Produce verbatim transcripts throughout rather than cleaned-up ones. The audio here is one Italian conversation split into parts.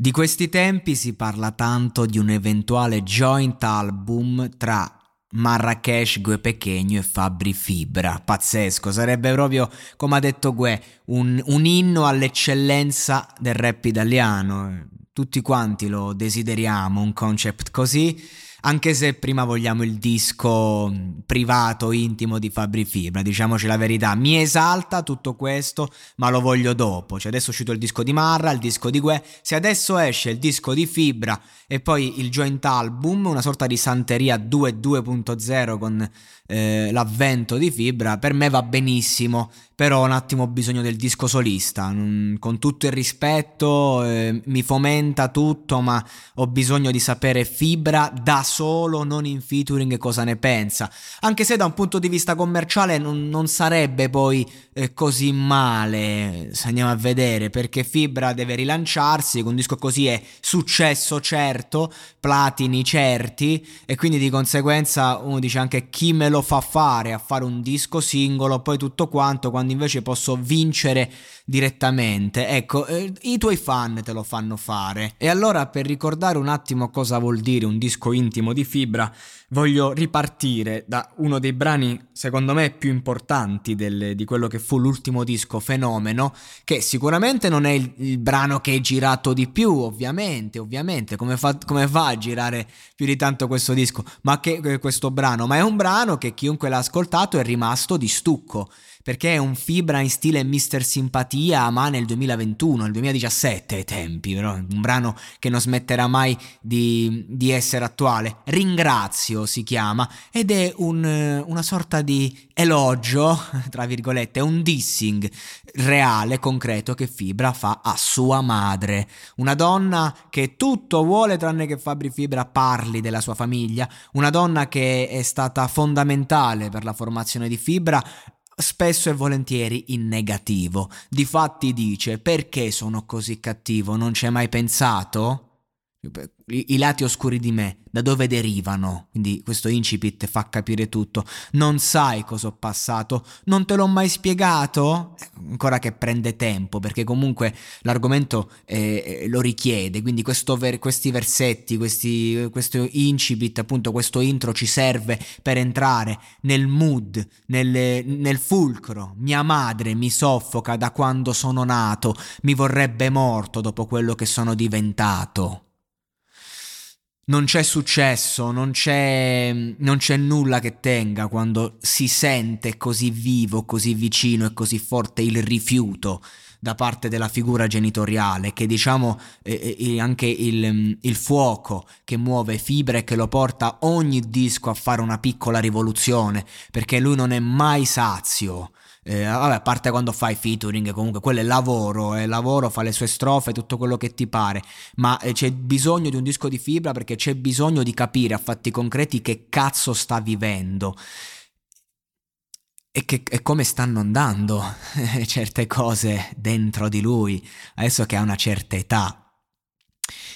Di questi tempi si parla tanto di un eventuale joint album tra Marrakesh, Guè Pequeno e Fabri Fibra. Pazzesco, sarebbe proprio, come ha detto Guè, un, un inno all'eccellenza del rap italiano. Tutti quanti lo desideriamo, un concept così, anche se prima vogliamo il disco privato, intimo di Fabri Fibra. Diciamoci la verità, mi esalta tutto questo, ma lo voglio dopo. Cioè, adesso è uscito il disco di Marra, il disco di Guè, se adesso esce il disco di Fibra e poi il joint album, una sorta di Santeria due punto zero con eh, l'avvento di Fibra, per me va benissimo. Però un attimo ho bisogno del disco solista, con tutto il rispetto, eh, mi fomenta tutto, ma ho bisogno di sapere Fibra da solo, non in featuring, cosa ne pensa. Anche se da un punto di vista commerciale non, non sarebbe poi eh, così male, se andiamo a vedere, perché Fibra deve rilanciarsi, con un disco così è successo certo, platini certi, e quindi di conseguenza uno dice anche chi me lo fa fare a fare un disco singolo, poi tutto quanto, quando invece posso vincere direttamente. Ecco, eh, i tuoi fan te lo fanno fare. E allora, per ricordare un attimo cosa vuol dire un disco intimo di Fibra, voglio ripartire da uno dei brani secondo me più importanti del, di quello che fu l'ultimo disco, Fenomeno, che sicuramente non è il, il brano che è girato di più, ovviamente, ovviamente come fa, come fa a girare più di tanto questo disco, ma che questo brano, ma è un brano che chiunque l'ha ascoltato è rimasto di stucco, perché è un Fibra in stile Mister Simpatia, ma nel duemilaventuno, nel duemiladiciassette ai tempi, però un brano che non smetterà mai di, di essere attuale. Ringrazio si chiama, ed è un, una sorta di elogio, tra virgolette, un dissing reale, concreto, che Fibra fa a sua madre, una donna che tutto vuole tranne che Fabri Fibra parli della sua famiglia, una donna che è stata fondamentale per la formazione di Fibra, spesso e volentieri in negativo. Difatti dice: perché sono così cattivo? Non ci hai mai pensato? I, i lati oscuri di me, da dove derivano? Quindi questo incipit fa capire tutto. Non sai cosa ho passato? Non te l'ho mai spiegato? Ancora che prende tempo, perché comunque l'argomento eh, lo richiede, quindi questo ver- questi versetti, questi, questo incipit, appunto questo intro ci serve per entrare nel mood, nel, nel fulcro. Mia madre mi soffoca da quando sono nato, mi vorrebbe morto dopo quello che sono diventato. Non c'è successo, non c'è, non c'è nulla che tenga quando si sente così vivo, così vicino e così forte il rifiuto da parte della figura genitoriale, che diciamo eh, eh, anche il, il fuoco che muove Fibra e che lo porta ogni disco a fare una piccola rivoluzione, perché lui non è mai sazio. Eh, vabbè, a parte quando fai featuring, comunque quello è lavoro, è lavoro, fa le sue strofe, tutto quello che ti pare, ma eh, c'è bisogno di un disco di Fibra, perché c'è bisogno di capire a fatti concreti che cazzo sta vivendo e, che, e come stanno andando certe cose dentro di lui, adesso che ha una certa età.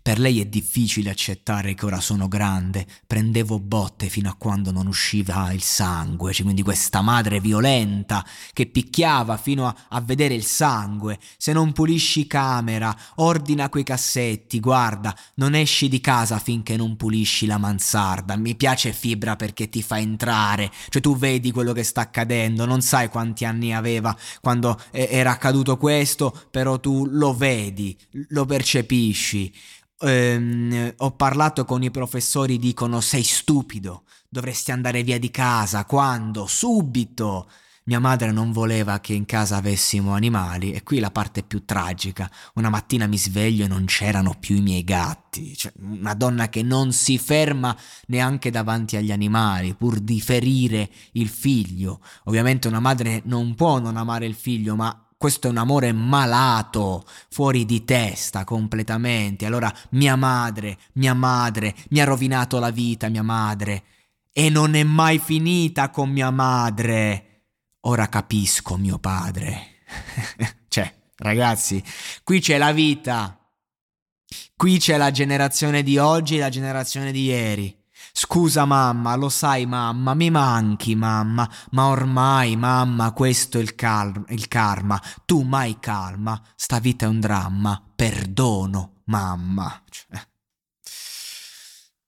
Per lei è difficile accettare che ora sono grande, prendevo botte fino a quando non usciva il sangue, cioè, quindi questa madre violenta che picchiava fino a, a vedere il sangue, se non pulisci camera, ordina quei cassetti, guarda, non esci di casa finché non pulisci la mansarda. Mi piace Fibra perché ti fa entrare, cioè tu vedi quello che sta accadendo, non sai quanti anni aveva quando eh, era accaduto questo, però tu lo vedi, lo percepisci. Um, ho parlato con i professori, dicono sei stupido, dovresti andare via di casa. Quando? Subito. Mia madre non voleva che in casa avessimo animali, e qui la parte più tragica. Una mattina mi sveglio e non c'erano più i miei gatti. Cioè, una donna che non si ferma neanche davanti agli animali pur di ferire il figlio. Ovviamente una madre non può non amare il figlio, ma questo è un amore malato, fuori di testa completamente. Allora mia madre, mia madre, mi ha rovinato la vita mia madre, e non è mai finita con mia madre. Ora capisco mio padre. Cioè, ragazzi, qui c'è la vita, qui c'è la generazione di oggi e la generazione di ieri. Scusa mamma, lo sai mamma, mi manchi mamma, ma ormai mamma questo è il, cal- il karma, tu mai calma, sta vita è un dramma, perdono mamma. Cioè,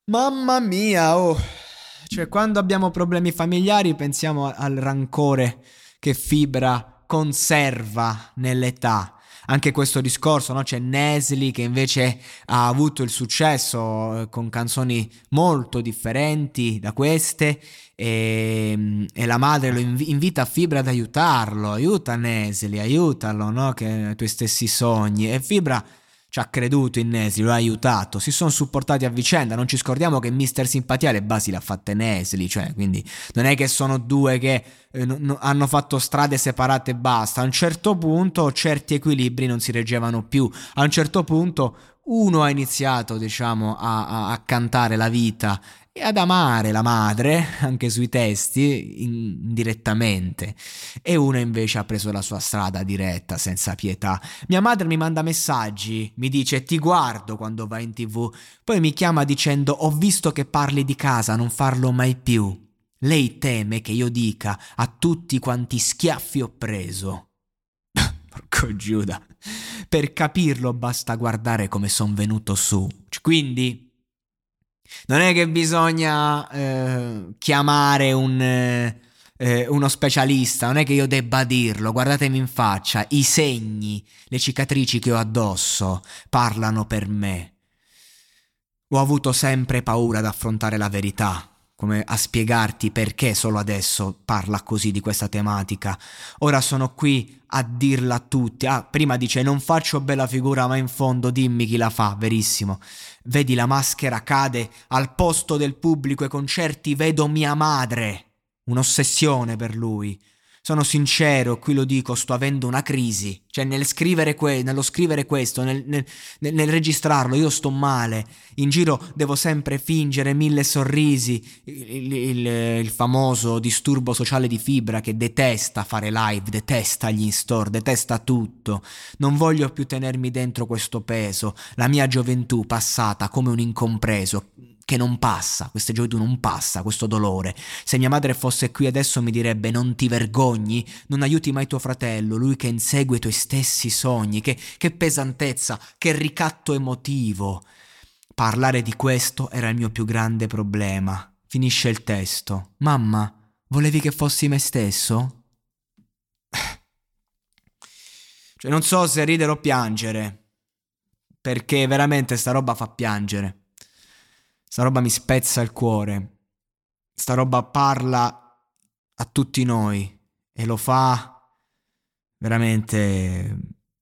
mamma mia, oh, cioè quando abbiamo problemi familiari pensiamo al rancore che Fibra conserva nell'età. Anche questo discorso, no? C'è Nesli che invece ha avuto il successo eh, con canzoni molto differenti da queste, e, e la madre lo inv- invita Fibra ad aiutarlo, aiuta Nesli, aiutalo, no? Che tuoi stessi sogni, e Fibra ci ha creduto in Nesli, lo ha aiutato, si sono supportati a vicenda. Non ci scordiamo che Mister Simpatia le basi le ha fatte Nesli, cioè, quindi non è che sono due che eh, no, hanno fatto strade separate e basta. A un certo punto certi equilibri non si reggevano più, a un certo punto uno ha iniziato, diciamo, a, a, a cantare la vita e ad amare la madre, anche sui testi, indirettamente, e uno invece ha preso la sua strada diretta, senza pietà. Mia madre mi manda messaggi, mi dice ti guardo quando vai in tv, poi mi chiama dicendo ho visto che parli di casa, non farlo mai più. Lei teme che io dica a tutti quanti schiaffi ho preso. Porco Giuda, per capirlo basta guardare come son venuto su. Quindi non è che bisogna eh, chiamare un, eh, uno specialista, non è che io debba dirlo, guardatemi in faccia, i segni, le cicatrici che ho addosso parlano per me. Ho avuto sempre paura ad affrontare la verità, come a spiegarti perché solo adesso parla così di questa tematica. Ora sono qui a dirla a tutti. Ah, prima dice non faccio bella figura, ma in fondo dimmi chi la fa, verissimo. Vedi la maschera cade, al posto del pubblico ai concerti vedo mia madre, un'ossessione per lui. Sono sincero, qui lo dico, sto avendo una crisi, cioè nel scrivere que- nello scrivere questo, nel, nel, nel registrarlo, io sto male, in giro devo sempre fingere mille sorrisi, il, il, il famoso disturbo sociale di Fibra che detesta fare live, detesta gli in-store, detesta tutto, non voglio più tenermi dentro questo peso, la mia gioventù passata come un incompreso, che non passa, questa gioia non passa, questo dolore. Se mia madre fosse qui adesso mi direbbe non ti vergogni, non aiuti mai tuo fratello, lui che insegue i tuoi stessi sogni, che, che pesantezza, che ricatto emotivo. Parlare di questo era il mio più grande problema. Finisce il testo. Mamma, volevi che fossi me stesso? Cioè non so se ridere o piangere, perché veramente sta roba fa piangere. Sta roba mi spezza il cuore, sta roba parla a tutti noi e lo fa veramente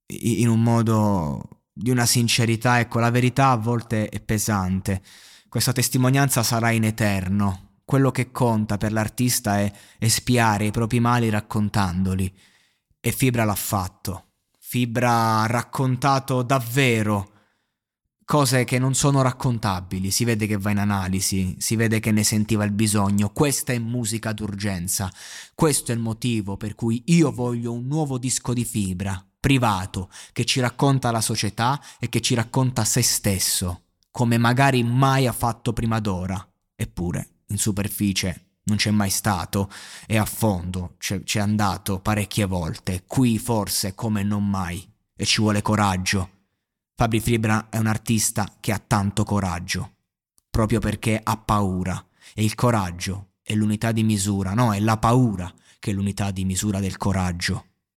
in un modo di una sincerità. Ecco, la verità a volte è pesante, questa testimonianza sarà in eterno. Quello che conta per l'artista è espiare i propri mali raccontandoli, e Fibra l'ha fatto. Fibra ha raccontato davvero cose che non sono raccontabili, si vede che va in analisi, si vede che ne sentiva il bisogno. Questa è musica d'urgenza, questo è il motivo per cui io voglio un nuovo disco di Fibra, privato, che ci racconta la società e che ci racconta se stesso, come magari mai ha fatto prima d'ora, eppure in superficie non c'è mai stato e a fondo c'è, c'è andato parecchie volte, qui forse come non mai, e ci vuole coraggio. Fabri Fibra è un artista che ha tanto coraggio, proprio perché ha paura, e il coraggio è l'unità di misura, no, è la paura che è l'unità di misura del coraggio.